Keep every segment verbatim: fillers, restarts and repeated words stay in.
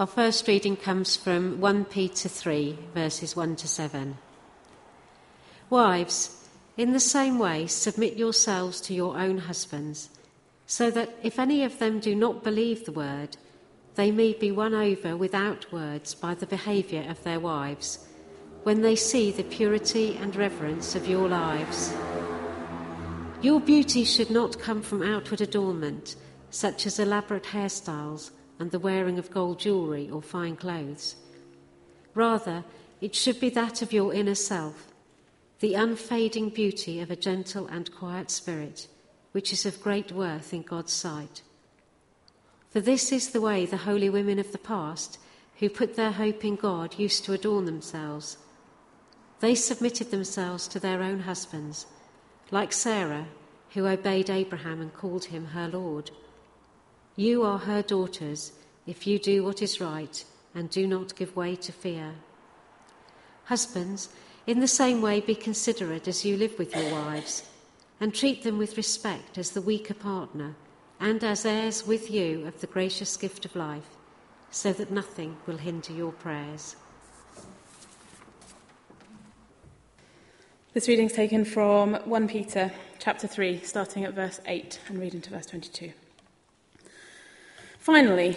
Our first reading comes from First Peter three, verses one to seven. Wives, in the same way, submit yourselves to your own husbands, so that if any of them do not believe the word, they may be won over without words by the behaviour of their wives, when they see the purity and reverence of your lives. Your beauty should not come from outward adornment, such as elaborate hairstyles and the wearing of gold jewellery or fine clothes. Rather, it should be that of your inner self, the unfading beauty of a gentle and quiet spirit, which is of great worth in God's sight. For this is the way the holy women of the past, who put their hope in God, used to adorn themselves. They submitted themselves to their own husbands, like Sarah, who obeyed Abraham and called him her Lord. You are her daughters if you do what is right and do not give way to fear. Husbands, in the same way be considerate as you live with your wives, and treat them with respect as the weaker partner and as heirs with you of the gracious gift of life, so that nothing will hinder your prayers. This reading's taken from First Peter chapter three, starting at verse eight and reading to verse twenty-two. Finally,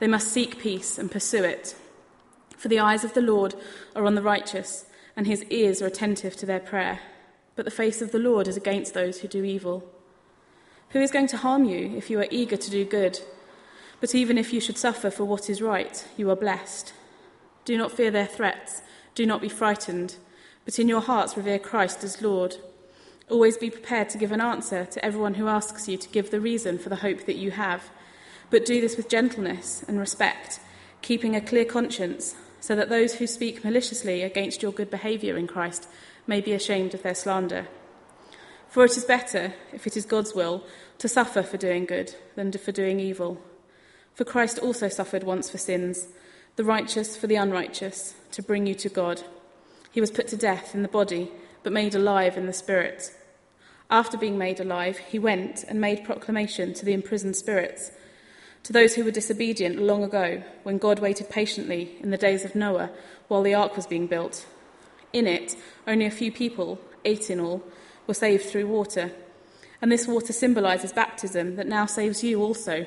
They must seek peace and pursue it. For the eyes of the Lord are on the righteous, and his ears are attentive to their prayer. But the face of the Lord is against those who do evil. Who is going to harm you if you are eager to do good? But even if you should suffer for what is right, you are blessed. Do not fear their threats. Do not be frightened. But in your hearts revere Christ as Lord. Always be prepared to give an answer to everyone who asks you to give the reason for the hope that you have. But do this with gentleness and respect, keeping a clear conscience, so that those who speak maliciously against your good behaviour in Christ may be ashamed of their slander. For it is better, if it is God's will, to suffer for doing good than for doing evil. For Christ also suffered once for sins, the righteous for the unrighteous, to bring you to God. He was put to death in the body, but made alive in the spirit. After being made alive, he went and made proclamation to the imprisoned spirits, to those who were disobedient long ago, when God waited patiently in the days of Noah while the ark was being built. In it, only a few people, eight in all, were saved through water. And this water symbolises baptism that now saves you also.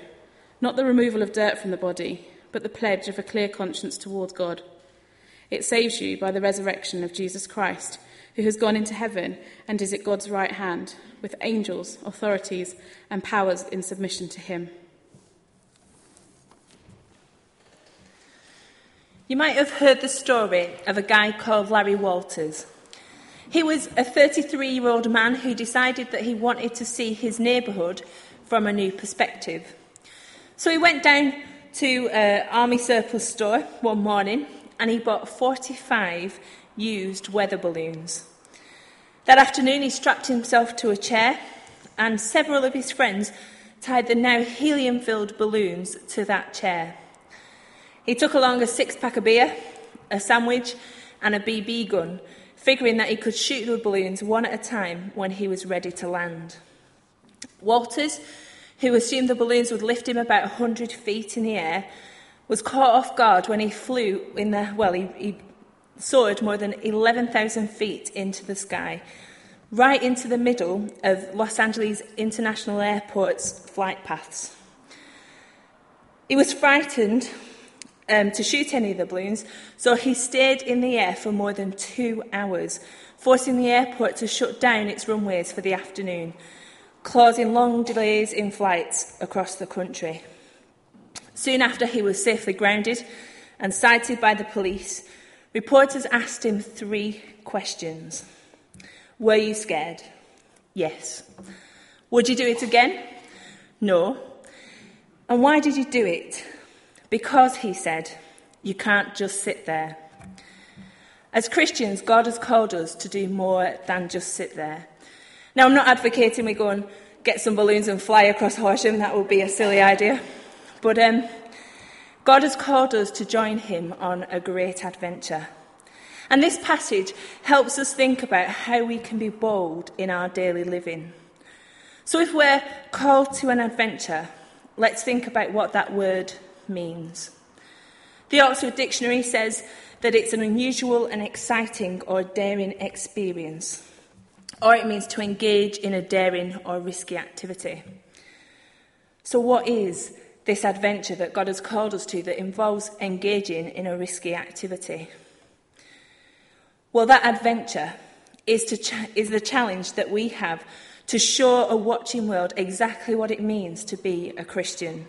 Not the removal of dirt from the body, but the pledge of a clear conscience towards God. It saves you by the resurrection of Jesus Christ, who has gone into heaven and is at God's right hand, with angels, authorities, and powers in submission to him. You might have heard the story of a guy called Larry Walters. He was a thirty-three-year-old man who decided that he wanted to see his neighbourhood from a new perspective. So he went down to an army surplus store one morning and he bought forty-five used weather balloons. That afternoon he strapped himself to a chair and several of his friends tied the now helium-filled balloons to that chair. He took along a six-pack of beer, a sandwich and a B B gun, figuring that he could shoot the balloons one at a time when he was ready to land. Walters, who assumed the balloons would lift him about one hundred feet in the air, was caught off guard when he flew in the, well, he, he soared more than eleven thousand feet into the sky, right into the middle of Los Angeles International Airport's flight paths. He was frightened Um, to shoot any of the balloons, so he stayed in the air for more than two hours, forcing the airport to shut down its runways for the afternoon, causing long delays in flights across the country. Soon after he was safely grounded and sighted by the police, reporters asked him three questions. Were you scared? Yes. Would you do it again? No. And why did you do it? Because, he said, you can't just sit there. As Christians, God has called us to do more than just sit there. Now, I'm not advocating we go and get some balloons and fly across Horsham. That would be a silly idea. But um, God has called us to join him on a great adventure. And this passage helps us think about how we can be bold in our daily living. So if we're called to an adventure, let's think about what that word means. The Oxford Dictionary says that it's an unusual and exciting or daring experience, or it means to engage in a daring or risky activity. So what is this adventure that God has called us to that involves engaging in a risky activity? Well, that adventure is, to ch- is the challenge that we have to show a watching world exactly what it means to be a Christian.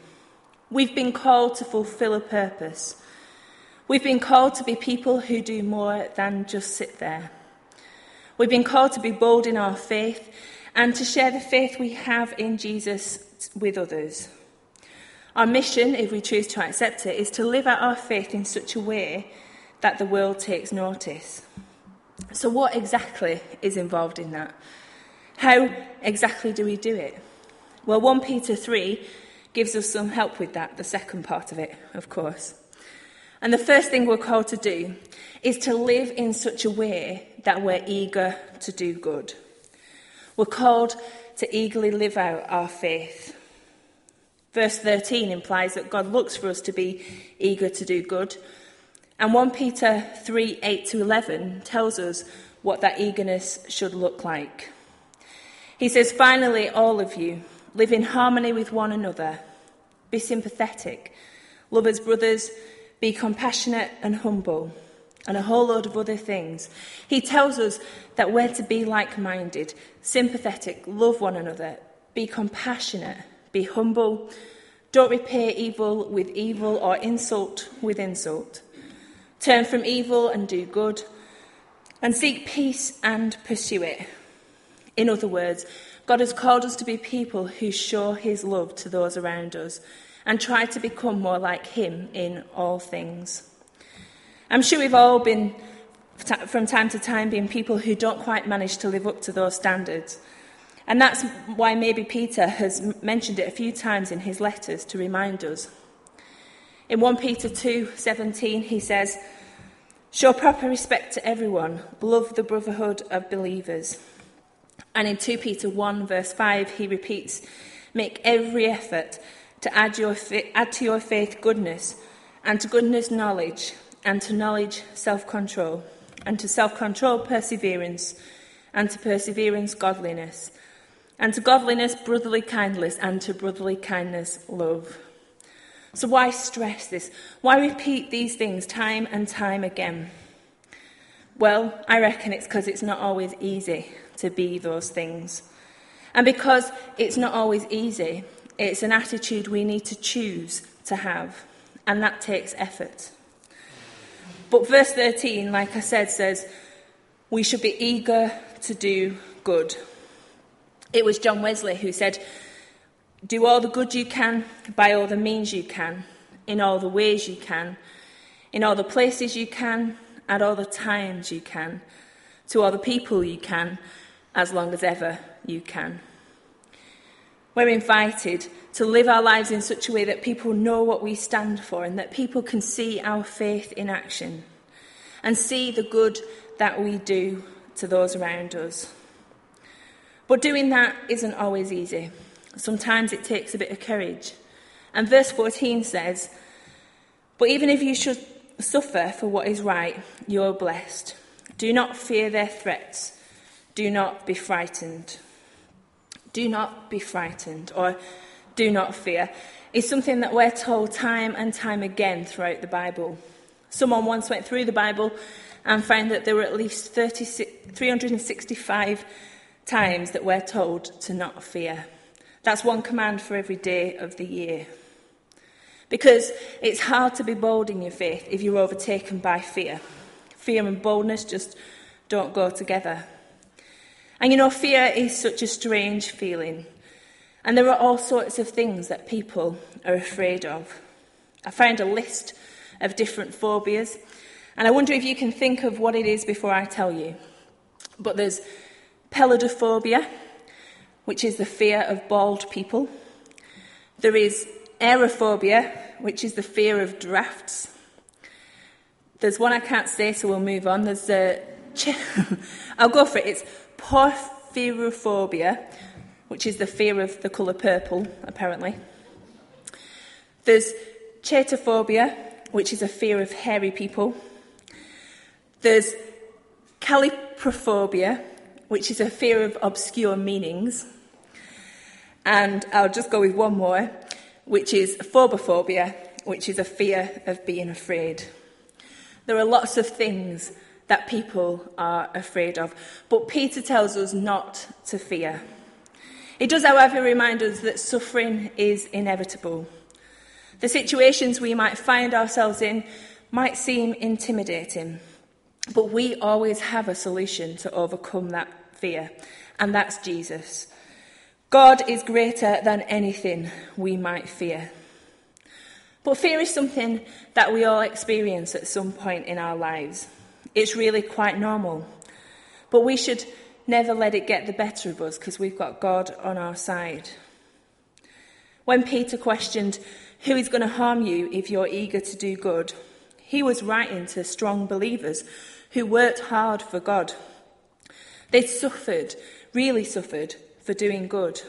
We've been called to fulfil a purpose. We've been called to be people who do more than just sit there. We've been called to be bold in our faith and to share the faith we have in Jesus with others. Our mission, if we choose to accept it, is to live out our faith in such a way that the world takes notice. So what exactly is involved in that? How exactly do we do it? Well, First Peter three gives us some help with that, the second part of it, of course. And the first thing we're called to do is to live in such a way that we're eager to do good. We're called to eagerly live out our faith. Verse thirteen implies that God looks for us to be eager to do good. And First Peter three, eight to eleven tells us what that eagerness should look like. He says, "Finally, all of you, live in harmony with one another. Be sympathetic. Love as brothers. Be compassionate and humble." And a whole load of other things. He tells us that we're to be like-minded, sympathetic, love one another, be compassionate, be humble. Don't repay evil with evil or insult with insult. Turn from evil and do good, and seek peace and pursue it. In other words, God has called us to be people who show his love to those around us and try to become more like him in all things. I'm sure we've all been, from time to time, been people who don't quite manage to live up to those standards. And that's why maybe Peter has mentioned it a few times in his letters to remind us. In First Peter two seventeen, he says, "Show proper respect to everyone, love the brotherhood of believers." And in Second Peter one, verse five, he repeats, "Make every effort to add, your fa- add to your faith goodness, and to goodness knowledge, and to knowledge self-control, and to self-control perseverance, and to perseverance godliness, and to godliness brotherly kindness, and to brotherly kindness love." So why stress this? Why repeat these things time and time again? Well, I reckon it's because it's not always easy to be those things. And because it's not always easy, it's an attitude we need to choose to have, and that takes effort. But verse thirteen, like I said, says we should be eager to do good. It was John Wesley who said, "Do all the good you can, by all the means you can, in all the ways you can, in all the places you can, at all the times you can, to all the people you can, as long as ever you can." We're invited to live our lives in such a way that people know what we stand for and that people can see our faith in action and see the good that we do to those around us. But doing that isn't always easy. Sometimes it takes a bit of courage. And verse fourteen says, "But even if you should suffer for what is right, you're blessed. Do not fear their threats. Do not be frightened." Do not be frightened, or do not fear, is something that we're told time and time again throughout the Bible. Someone once went through the Bible and found that there were at least three hundred sixty-five times that we're told to not fear. That's one command for every day of the year. Because it's hard to be bold in your faith if you're overtaken by fear. Fear and boldness just don't go together. And you know, fear is such a strange feeling. And there are all sorts of things that people are afraid of. I found a list of different phobias, And I wonder if you can think of what it is before I tell you. But there's peladophobia, which is the fear of bald people. There is aerophobia, which is the fear of drafts. There's one I can't say, so we'll move on. There's a... I'll go for it. It's porphyrophobia, which is the fear of the colour purple, apparently. There's chaetophobia, which is a fear of hairy people. There's caliprophobia, which is a fear of obscure meanings. And I'll just go with one more, which is phobophobia, which is a fear of being afraid. There are lots of things that people are afraid of, but Peter tells us not to fear. It does, however, remind us that suffering is inevitable. The situations we might find ourselves in might seem intimidating, but we always have a solution to overcome that fear, and that's Jesus. God is greater than anything we might fear. But fear is something that we all experience at some point in our lives. It's really quite normal. But we should never let it get the better of us, because we've got God on our side. When Peter questioned, "Who is going to harm you if you're eager to do good?" he was writing to strong believers who worked hard for God. They suffered, really suffered, for doing good.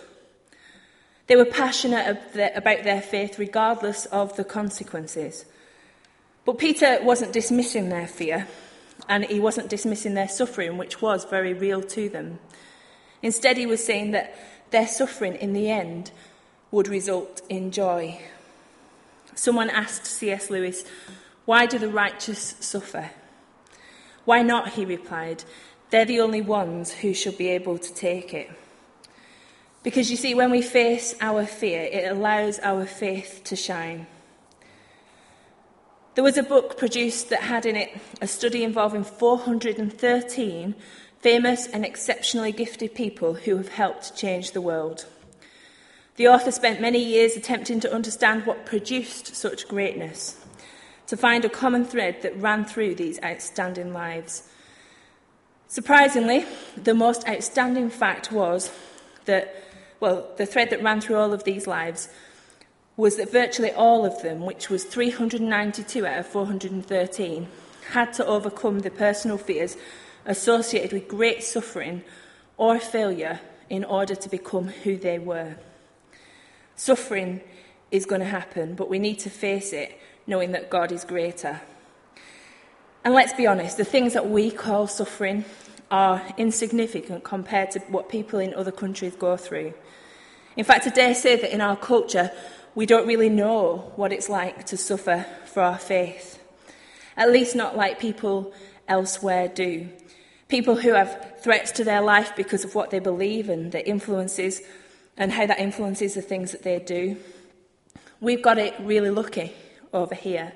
They were passionate about their faith regardless of the consequences. But Peter wasn't dismissing their fear, and he wasn't dismissing their suffering, which was very real to them. Instead, he was saying that their suffering in the end would result in joy. Someone asked C S Lewis, "Why do the righteous suffer?" "Why not?" he replied. "They're the only ones who should be able to take it." Because you see, when we face our fear, it allows our faith to shine. There was a book produced that had in it a study involving four hundred thirteen famous and exceptionally gifted people who have helped change the world. The author spent many years attempting to understand what produced such greatness, to find a common thread that ran through these outstanding lives. Surprisingly, the most outstanding fact was that, well, the thread that ran through all of these lives was that virtually all of them, which was three hundred ninety-two out of four hundred thirteen, had to overcome the personal fears associated with great suffering or failure in order to become who they were. Suffering is going to happen, but we need to face it knowing that God is greater. And let's be honest, the things that we call suffering are insignificant compared to what people in other countries go through. In fact, I dare say that in our culture, we don't really know what it's like to suffer for our faith, at least not like people elsewhere do. People who have threats to their life because of what they believe and their influences and how that influences the things that they do. We've got it really lucky over here.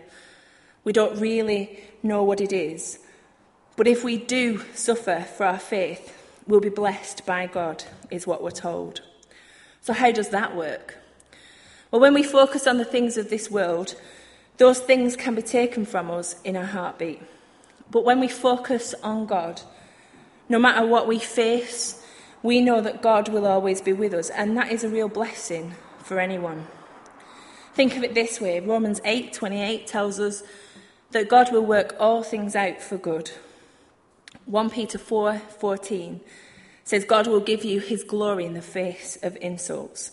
We don't really know what it is. But if we do suffer for our faith, we'll be blessed by God, is what we're told. So how does that work? Well, when we focus on the things of this world, those things can be taken from us in a heartbeat. But when we focus on God, no matter what we face, we know that God will always be with us, and that is a real blessing for anyone. Think of it this way. Romans eight twenty-eight tells us that God will work all things out for good. First Peter four fourteen says God will give you his glory in the face of insults.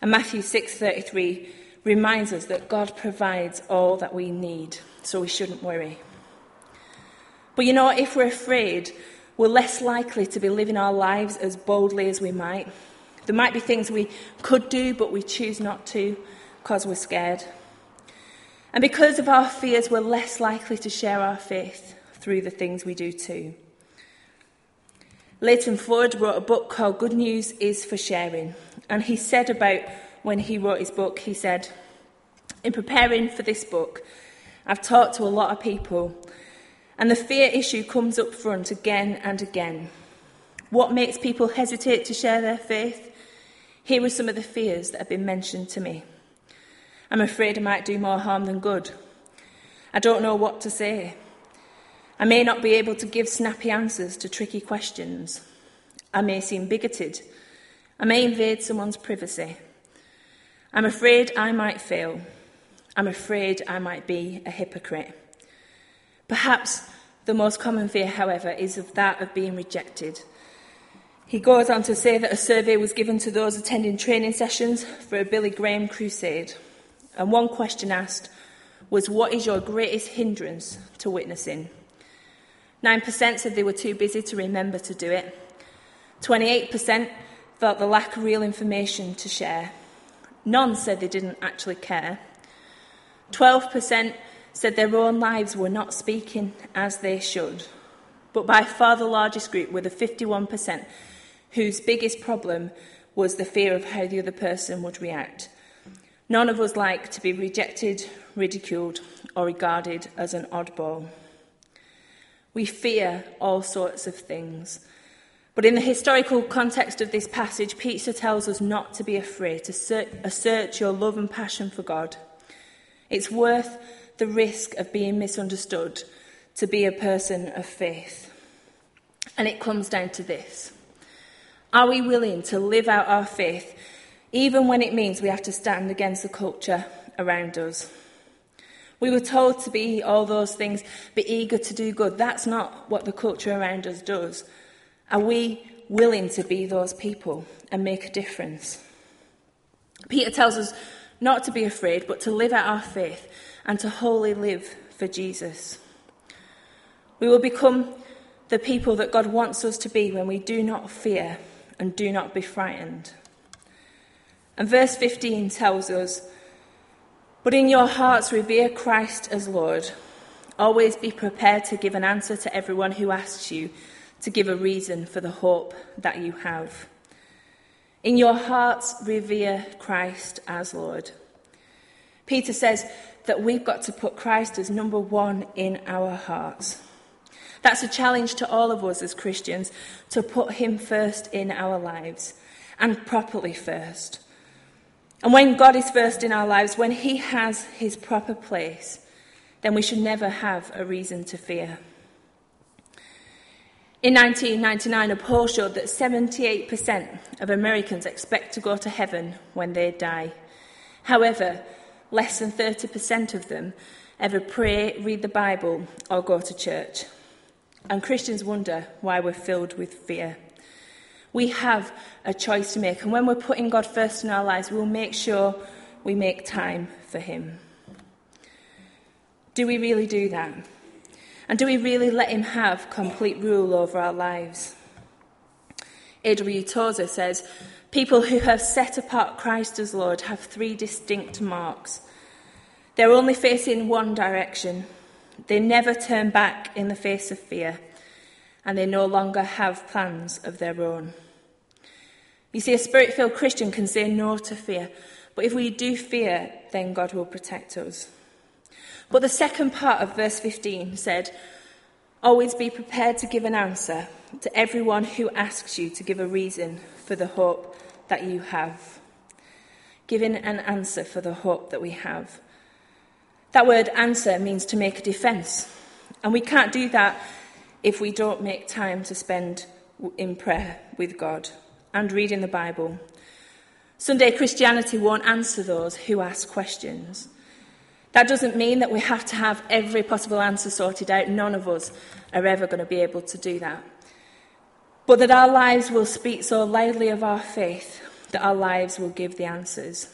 And Matthew six thirty-three reminds us that God provides all that we need, so we shouldn't worry. But you know, if we're afraid, we're less likely to be living our lives as boldly as we might. There might be things we could do, but we choose not to because we're scared. And because of our fears, we're less likely to share our faith through the things we do too. Leighton Ford wrote a book called Good News Is for Sharing, and he said about when he wrote his book, he said, "In preparing for this book, I've talked to a lot of people, and the fear issue comes up front again and again. What makes people hesitate to share their faith? Here are some of the fears that have been mentioned to me. I'm afraid I might do more harm than good. I don't know what to say. I may not be able to give snappy answers to tricky questions. I may seem bigoted. I may invade someone's privacy. I'm afraid I might fail. I'm afraid I might be a hypocrite. Perhaps the most common fear, however, is of that of being rejected. He goes on to say that a survey was given to those attending training sessions for a Billy Graham crusade, and one question asked was, what is your greatest hindrance to witnessing? nine percent said they were too busy to remember to do it. twenty-eight percent felt the lack of real information to share. None said they didn't actually care. twelve percent said their own lives were not speaking as they should. But by far the largest group were the fifty-one percent whose biggest problem was the fear of how the other person would react. None of us like to be rejected, ridiculed, or regarded as an oddball. We fear all sorts of things. But in the historical context of this passage, Peter tells us not to be afraid to assert your love and passion for God. It's worth the risk of being misunderstood to be a person of faith. And it comes down to this. Are we willing to live out our faith even when it means we have to stand against the culture around us? We were told to be all those things, be eager to do good. That's not what the culture around us does. Are we willing to be those people and make a difference? Peter tells us not to be afraid, but to live out our faith and to wholly live for Jesus. We will become the people that God wants us to be when we do not fear and do not be frightened. And verse fifteen tells us, but in your hearts revere Christ as Lord. Always be prepared to give an answer to everyone who asks you to give a reason for the hope that you have. In your hearts revere Christ as Lord. Peter says that we've got to put Christ as number one in our hearts. That's a challenge to all of us as Christians, to put him first in our lives, and properly first. And when God is first in our lives, when he has his proper place, then we should never have a reason to fear. In nineteen ninety-nine, a poll showed that seventy-eight percent of Americans expect to go to heaven when they die. However, less than thirty percent of them ever pray, read the Bible, or go to church. And Christians wonder why we're filled with fear. We have a choice to make, and when we're putting God first in our lives, we'll make sure we make time for him. Do we really do that? And do we really let him have complete rule over our lives? A W Tozer says, people who have set apart Christ as Lord have three distinct marks. They're only facing one direction. They never turn back in the face of fear, and they no longer have plans of their own. You see, a spirit-filled Christian can say no to fear, but if we do fear, then God will protect us. But the second part of verse fifteen said, always be prepared to give an answer to everyone who asks you to give a reason for the hope that you have. Giving an answer for the hope that we have. That word answer means to make a defence, and we can't do that if we don't make time to spend in prayer with God and reading the Bible. Sunday Christianity won't answer those who ask questions. That doesn't mean that we have to have every possible answer sorted out. None of us are ever going to be able to do that. But that our lives will speak so loudly of our faith that our lives will give the answers.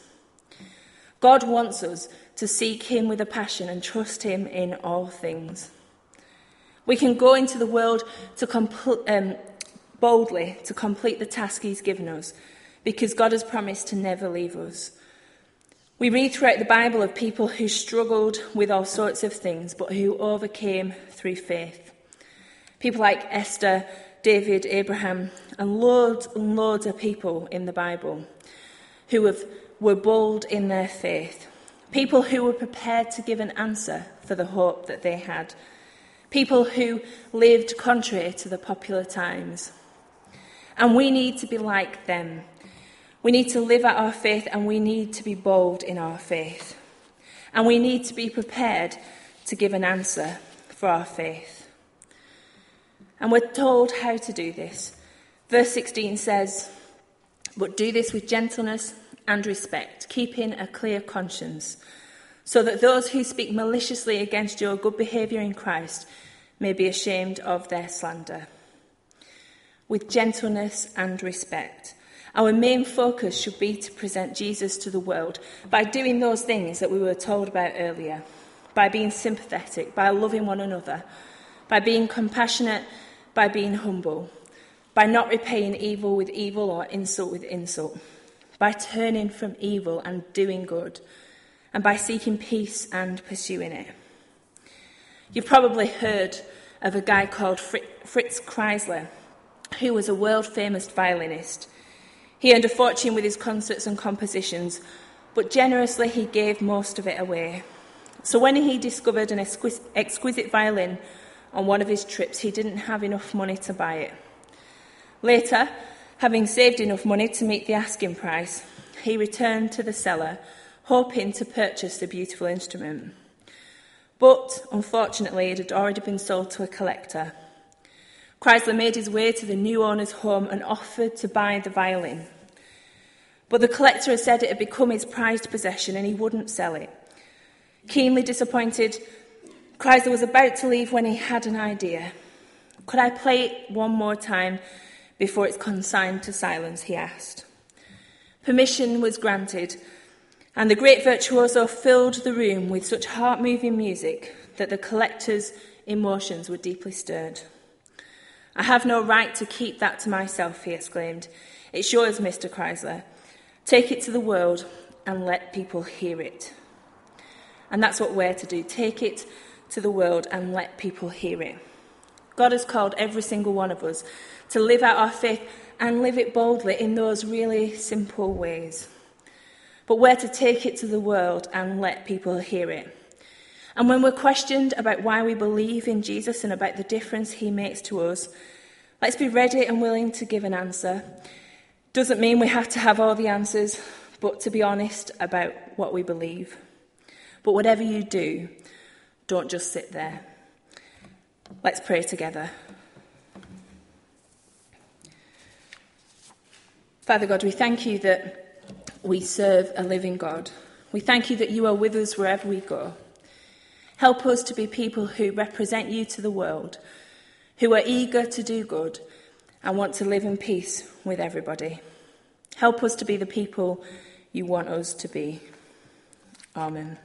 God wants us to seek him with a passion and trust him in all things. We can go into the world to compl- um, boldly to complete the task he's given us, because God has promised to never leave us. We read throughout the Bible of people who struggled with all sorts of things, but who overcame through faith. People like Esther, David, Abraham, and loads and loads of people in the Bible who have, were bold in their faith. People who were prepared to give an answer for the hope that they had. People who lived contrary to the popular times. And we need to be like them. We need to live out our faith, and we need to be bold in our faith. And we need to be prepared to give an answer for our faith. And we're told how to do this. Verse sixteen says, but do this with gentleness and respect, keeping a clear conscience, so that those who speak maliciously against your good behaviour in Christ may be ashamed of their slander. With gentleness and respect. Our main focus should be to present Jesus to the world by doing those things that we were told about earlier, by being sympathetic, by loving one another, by being compassionate, by being humble, by not repaying evil with evil or insult with insult, by turning from evil and doing good, and by seeking peace and pursuing it. You've probably heard of a guy called Fritz Kreisler, who was a world-famous violinist. He earned a fortune with his concerts and compositions, but generously he gave most of it away. So when he discovered an exquisite violin on one of his trips, he didn't have enough money to buy it. Later, having saved enough money to meet the asking price, he returned to the seller, hoping to purchase the beautiful instrument. But, unfortunately, it had already been sold to a collector. Kreisler made his way to the new owner's home and offered to buy the violin. But the collector had said it had become his prized possession and he wouldn't sell it. Keenly disappointed, Kreisler was about to leave when he had an idea. Could I play it one more time before it's consigned to silence, he asked. Permission was granted, and the great virtuoso filled the room with such heart-moving music that the collector's emotions were deeply stirred. I have no right to keep that to myself, he exclaimed. It's yours, Mister Kreisler. Take it to the world and let people hear it. And that's what we're to do. Take it to the world and let people hear it. God has called every single one of us to live out our faith and live it boldly in those really simple ways. But we're to take it to the world and let people hear it. And when we're questioned about why we believe in Jesus and about the difference he makes to us, let's be ready and willing to give an answer. Doesn't mean we have to have all the answers, but to be honest about what we believe. But whatever you do, don't just sit there. Let's pray together. Father God, we thank you that we serve a living God. We thank you that you are with us wherever we go. Help us to be people who represent you to the world, who are eager to do good and want to live in peace with everybody. Help us to be the people you want us to be. Amen.